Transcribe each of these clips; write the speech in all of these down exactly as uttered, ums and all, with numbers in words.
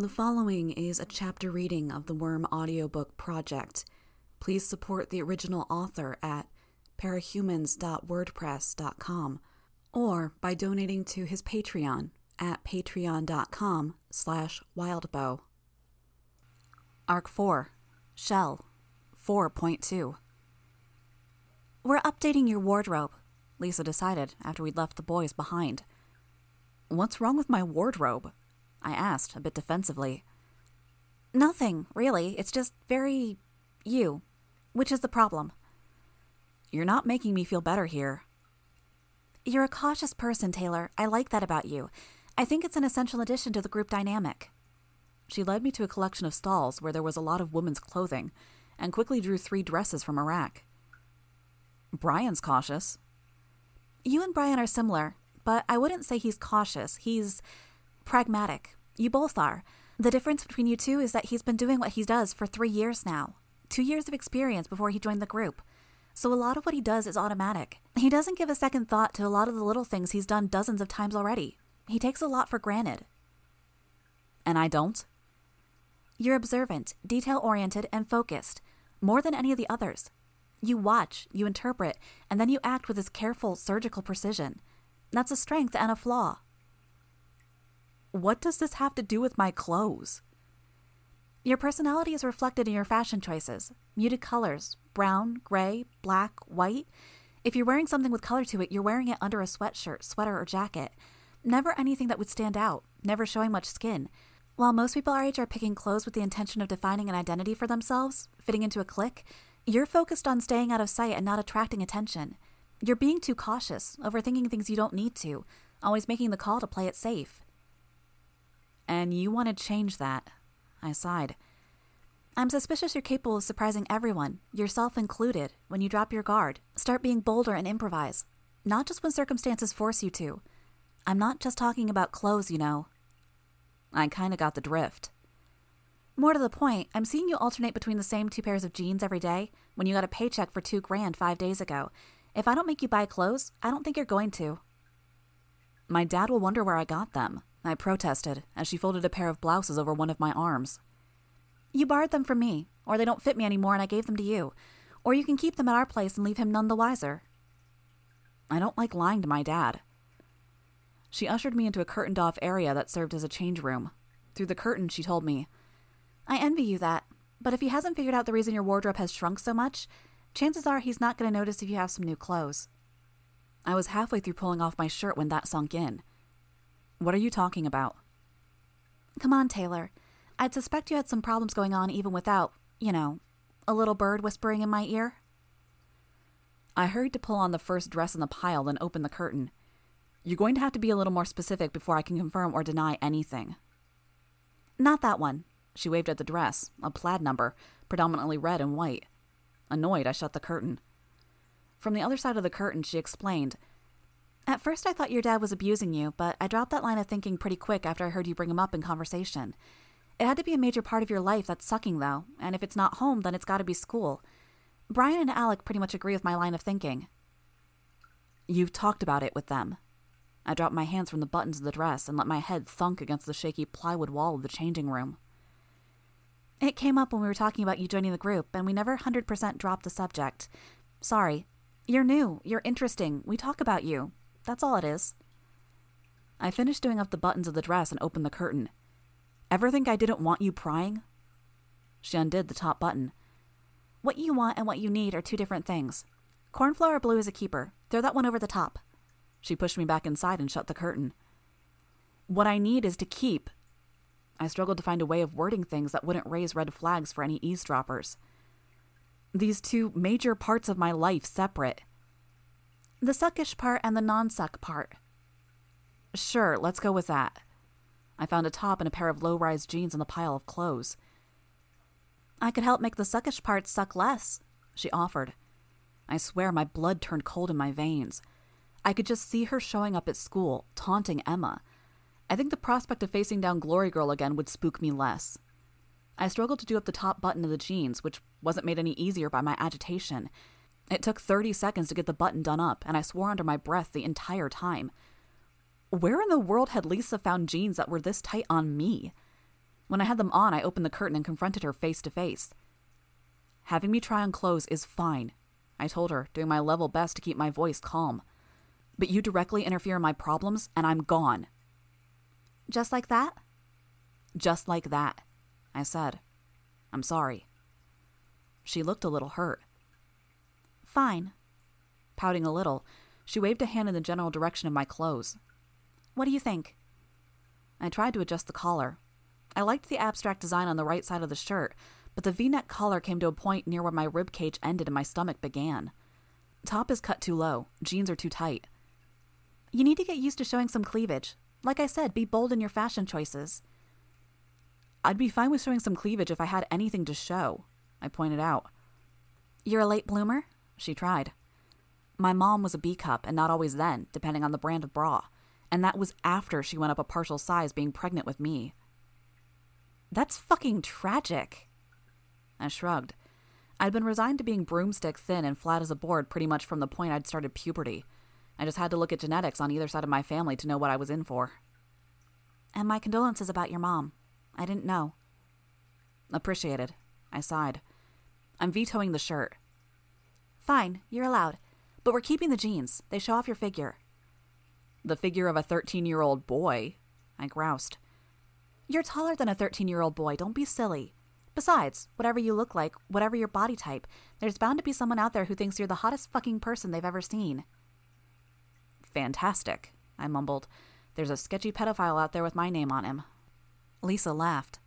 The following is a chapter reading of the Worm audiobook project. Please support the original author at parahumans dot wordpress dot com or by donating to his Patreon at patreon dot com slash wildbow. Arc four, Shell, four point two. We're updating your wardrobe, Lisa decided after we'd left the boys behind. What's wrong with my wardrobe? I asked, a bit defensively. Nothing, really. It's just very... you. Which is the problem. You're not making me feel better here. You're a cautious person, Taylor. I like that about you. I think it's an essential addition to the group dynamic. She led me to a collection of stalls where there was a lot of women's clothing, and quickly drew three dresses from a rack. Brian's cautious. You and Brian are similar, but I wouldn't say he's cautious. He's... pragmatic. You both are. The difference between you two is that he's been doing what he does for three years now. Two years of experience before he joined the group. So a lot of what he does is automatic. He doesn't give a second thought to a lot of the little things he's done dozens of times already. He takes a lot for granted. And I don't? You're observant, detail-oriented, and focused. More than any of the others. You watch, you interpret, and then you act with this careful, surgical precision. That's a strength and a flaw. What does this have to do with my clothes? Your personality is reflected in your fashion choices. Muted colors, brown, gray, black, white. If you're wearing something with color to it, you're wearing it under a sweatshirt, sweater, or jacket. Never anything that would stand out, never showing much skin. While most people our age are picking clothes with the intention of defining an identity for themselves, fitting into a clique, you're focused on staying out of sight and not attracting attention. You're being too cautious, overthinking things you don't need to, always making the call to play it safe. And you want to change that, I sighed. I'm suspicious you're capable of surprising everyone, yourself included, when you drop your guard. Start being bolder and improvise, not just when circumstances force you to. I'm not just talking about clothes, you know. I kind of got the drift. More to the point, I'm seeing you alternate between the same two pairs of jeans every day when you got a paycheck for two grand five days ago. If I don't make you buy clothes, I don't think you're going to. My dad will wonder where I got them, I protested, as she folded a pair of blouses over one of my arms. You borrowed them from me, or they don't fit me anymore and I gave them to you. Or you can keep them at our place and leave him none the wiser. I don't like lying to my dad. She ushered me into a curtained-off area that served as a change room. Through the curtain, she told me, I envy you that, but if he hasn't figured out the reason your wardrobe has shrunk so much, chances are he's not going to notice if you have some new clothes. I was halfway through pulling off my shirt when that sunk in. What are you talking about? Come on, Taylor. I'd suspect you had some problems going on even without, you know, a little bird whispering in my ear. I hurried to pull on the first dress in the pile, then open the curtain. You're going to have to be a little more specific before I can confirm or deny anything. Not that one. She waved at the dress, a plaid number, predominantly red and white. Annoyed, I shut the curtain. From the other side of the curtain, she explained, At first I thought your dad was abusing you, but I dropped that line of thinking pretty quick after I heard you bring him up in conversation. It had to be a major part of your life that's sucking, though, and if it's not home, then it's got to be school. Brian and Alec pretty much agree with my line of thinking. You've talked about it with them. I dropped my hands from the buttons of the dress and let my head thunk against the shaky plywood wall of the changing room. It came up when we were talking about you joining the group, and we never one hundred percent dropped the subject. Sorry. You're new. You're interesting. We talk about you. That's all it is. I finished doing up the buttons of the dress and opened the curtain. Ever think I didn't want you prying? She undid the top button. What you want and what you need are two different things. Cornflower blue is a keeper. Throw that one over the top. She pushed me back inside and shut the curtain. What I need is to keep. I struggled to find a way of wording things that wouldn't raise red flags for any eavesdroppers. These two major parts of my life separate. The suckish part and the non-suck part. Sure, let's go with that. I found a top and a pair of low-rise jeans in the pile of clothes. I could help make the suckish part suck less, she offered. I swear my blood turned cold in my veins. I could just see her showing up at school, taunting Emma. I think the prospect of facing down Glory Girl again would spook me less. I struggled to do up the top button of the jeans, which wasn't made any easier by my agitation. It took thirty seconds to get the button done up, and I swore under my breath the entire time. Where in the world had Lisa found jeans that were this tight on me? When I had them on, I opened the curtain and confronted her face to face. Having me try on clothes is fine, I told her, doing my level best to keep my voice calm. But you directly interfere in my problems, and I'm gone. Just like that? Just like that, I said. I'm sorry. She looked a little hurt. Fine. Pouting a little, she waved a hand in the general direction of my clothes. What do you think? I tried to adjust the collar. I liked the abstract design on the right side of the shirt, but the V-neck collar came to a point near where my rib cage ended and my stomach began. Top is cut too low, jeans are too tight. You need to get used to showing some cleavage. Like I said, be bold in your fashion choices. I'd be fine with showing some cleavage if I had anything to show, I pointed out. You're a late bloomer? She tried. My mom was a B cup, and not always then, depending on the brand of bra, and that was after she went up a partial size being pregnant with me. That's fucking tragic. I shrugged. I'd been resigned to being broomstick thin and flat as a board pretty much from the point I'd started puberty. I just had to look at genetics on either side of my family to know what I was in for. And my condolences about your mom. I didn't know. Appreciated, I sighed. I'm vetoing the shirt. Fine, you're allowed. But we're keeping the jeans. They show off your figure. The figure of a thirteen-year-old boy, I groused. You're taller than a thirteen-year-old boy. Don't be silly. Besides, whatever you look like, whatever your body type, there's bound to be someone out there who thinks you're the hottest fucking person they've ever seen. Fantastic, I mumbled. There's a sketchy pedophile out there with my name on him. Lisa laughed.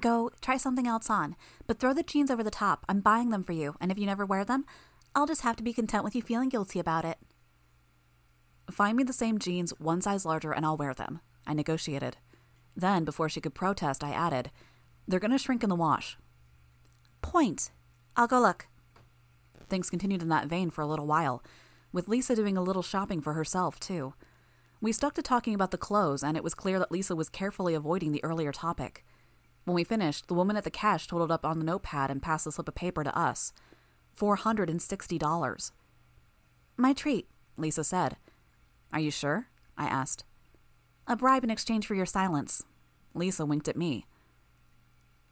Go, try something else on, but throw the jeans over the top. I'm buying them for you, and if you never wear them, I'll just have to be content with you feeling guilty about it. Find me the same jeans, one size larger, and I'll wear them, I negotiated. Then, before she could protest, I added, they're going to shrink in the wash. Point. I'll go look. Things continued in that vein for a little while, with Lisa doing a little shopping for herself, too. We stuck to talking about the clothes, and it was clear that Lisa was carefully avoiding the earlier topic. When we finished, the woman at the cash totaled up on the notepad and passed the slip of paper to us. four hundred sixty dollars. My treat, Lisa said. Are you sure? I asked. A bribe in exchange for your silence. Lisa winked at me.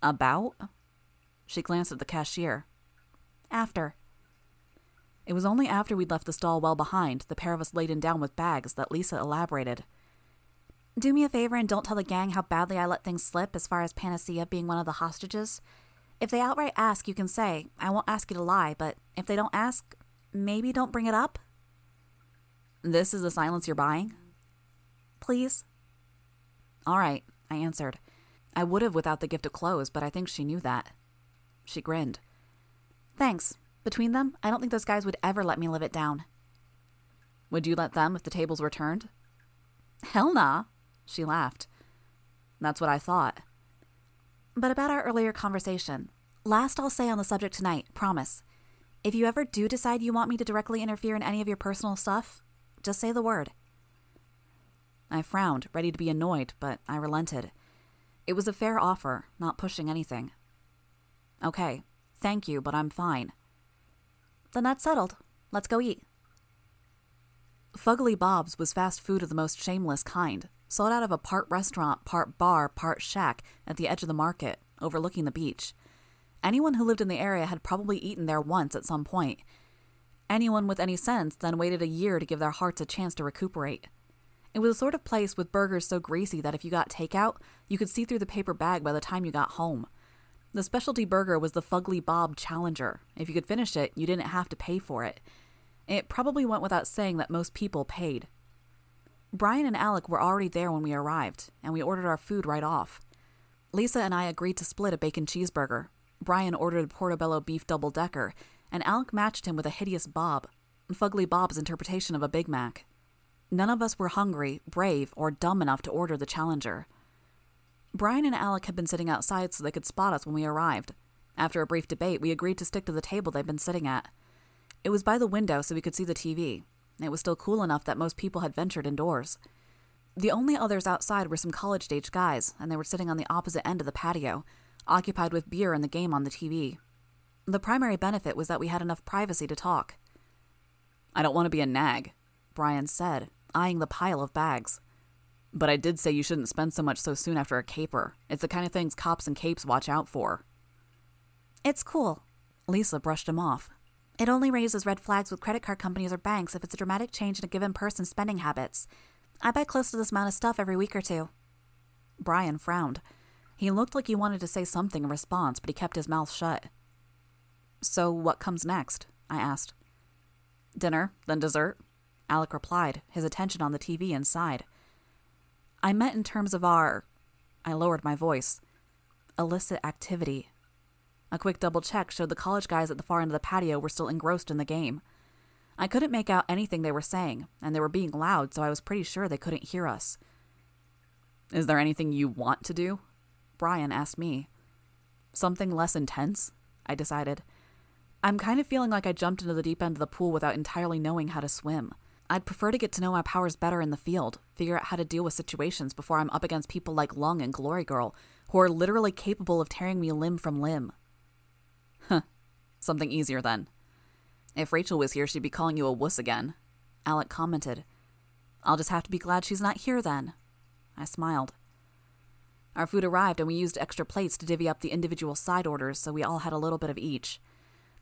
About? She glanced at the cashier. After. It was only after we'd left the stall well behind, the pair of us laden down with bags, that Lisa elaborated. Do me a favor and don't tell the gang how badly I let things slip as far as Panacea being one of the hostages. If they outright ask, you can say, I won't ask you to lie, but if they don't ask, maybe don't bring it up? This is the silence you're buying? Please? All right, I answered. I would have without the gift of clothes, but I think she knew that. She grinned. Thanks. Between them, I don't think those guys would ever let me live it down. Would you let them if the tables were turned? Hell nah, she laughed. That's what I thought. But about our earlier conversation, last I'll say on the subject tonight, promise. If you ever do decide you want me to directly interfere in any of your personal stuff, just say the word. I frowned, ready to be annoyed, but I relented. It was a fair offer, not pushing anything. Okay, thank you, but I'm fine. Then that's settled. Let's go eat. Fugly Bob's was fast food of the most shameless kind, sold out of a part restaurant, part bar, part shack at the edge of the market, overlooking the beach. Anyone who lived in the area had probably eaten there once at some point. Anyone with any sense then waited a year to give their hearts a chance to recuperate. It was a sort of place with burgers so greasy that if you got takeout, you could see through the paper bag by the time you got home. The specialty burger was the Fugly Bob Challenger. If you could finish it, you didn't have to pay for it. It probably went without saying that most people paid. Brian and Alec were already there when we arrived, and we ordered our food right off. Lisa and I agreed to split a bacon cheeseburger. Brian ordered a portobello beef double-decker, and Alec matched him with a hideous bob, Fugly Bob's interpretation of a Big Mac. None of us were hungry, brave, or dumb enough to order the Challenger. Brian and Alec had been sitting outside so they could spot us when we arrived. After a brief debate, we agreed to stick to the table they'd been sitting at. It was by the window so we could see the T V. It was still cool enough that most people had ventured indoors. The only others outside were some college-age guys, and they were sitting on the opposite end of the patio, occupied with beer and the game on the T V. The primary benefit was that we had enough privacy to talk. I don't want to be a nag, Brian said, eyeing the pile of bags. But I did say you shouldn't spend so much so soon after a caper. It's the kind of things cops and capes watch out for. It's cool. Lisa brushed him off. It only raises red flags with credit card companies or banks if it's a dramatic change in a given person's spending habits. I buy close to this amount of stuff every week or two. Brian frowned. He looked like he wanted to say something in response, but he kept his mouth shut. So what comes next? I asked. Dinner, then dessert, Alec replied, his attention on the T V inside. I meant in terms of our... I lowered my voice. Illicit activity. A quick double check showed the college guys at the far end of the patio were still engrossed in the game. I couldn't make out anything they were saying, and they were being loud, so I was pretty sure they couldn't hear us. Is there anything you want to do? Brian asked me. Something less intense? I decided. I'm kind of feeling like I jumped into the deep end of the pool without entirely knowing how to swim. I'd prefer to get to know my powers better in the field, figure out how to deal with situations before I'm up against people like Lung and Glory Girl, who are literally capable of tearing me limb from limb. Huh. Something easier then. If Rachel was here, she'd be calling you a wuss again, Alec commented. I'll just have to be glad she's not here then. I smiled. Our food arrived and we used extra plates to divvy up the individual side orders, so we all had a little bit of each.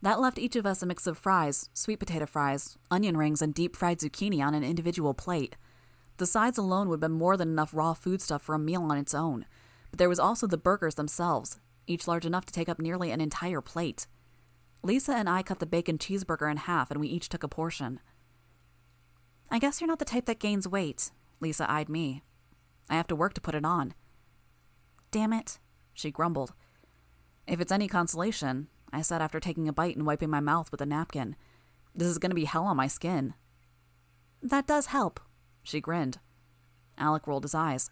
That left each of us a mix of fries, sweet potato fries, onion rings, and deep-fried zucchini on an individual plate. The sides alone would have been more than enough raw food stuff for a meal on its own, but there was also the burgers themselves, each large enough to take up nearly an entire plate. Lisa and I cut the bacon cheeseburger in half, and we each took a portion. I guess you're not the type that gains weight, Lisa eyed me. I have to work to put it on. Damn it, she grumbled. If it's any consolation, I said after taking a bite and wiping my mouth with a napkin, this is going to be hell on my skin. That does help, she grinned. Alec rolled his eyes.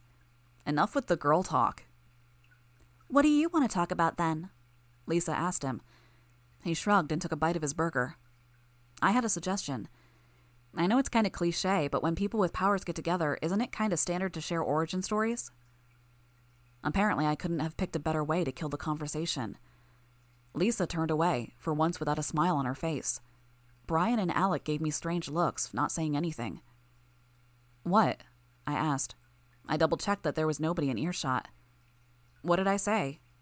Enough with the girl talk. What do you want to talk about then? Lisa asked him. He shrugged and took a bite of his burger. I had a suggestion. I know it's kind of cliche, but when people with powers get together, isn't it kind of standard to share origin stories? Apparently, I couldn't have picked a better way to kill the conversation. Lisa turned away, for once without a smile on her face. Brian and Alec gave me strange looks, not saying anything. What? I asked. I double-checked that there was nobody in earshot. What did I say?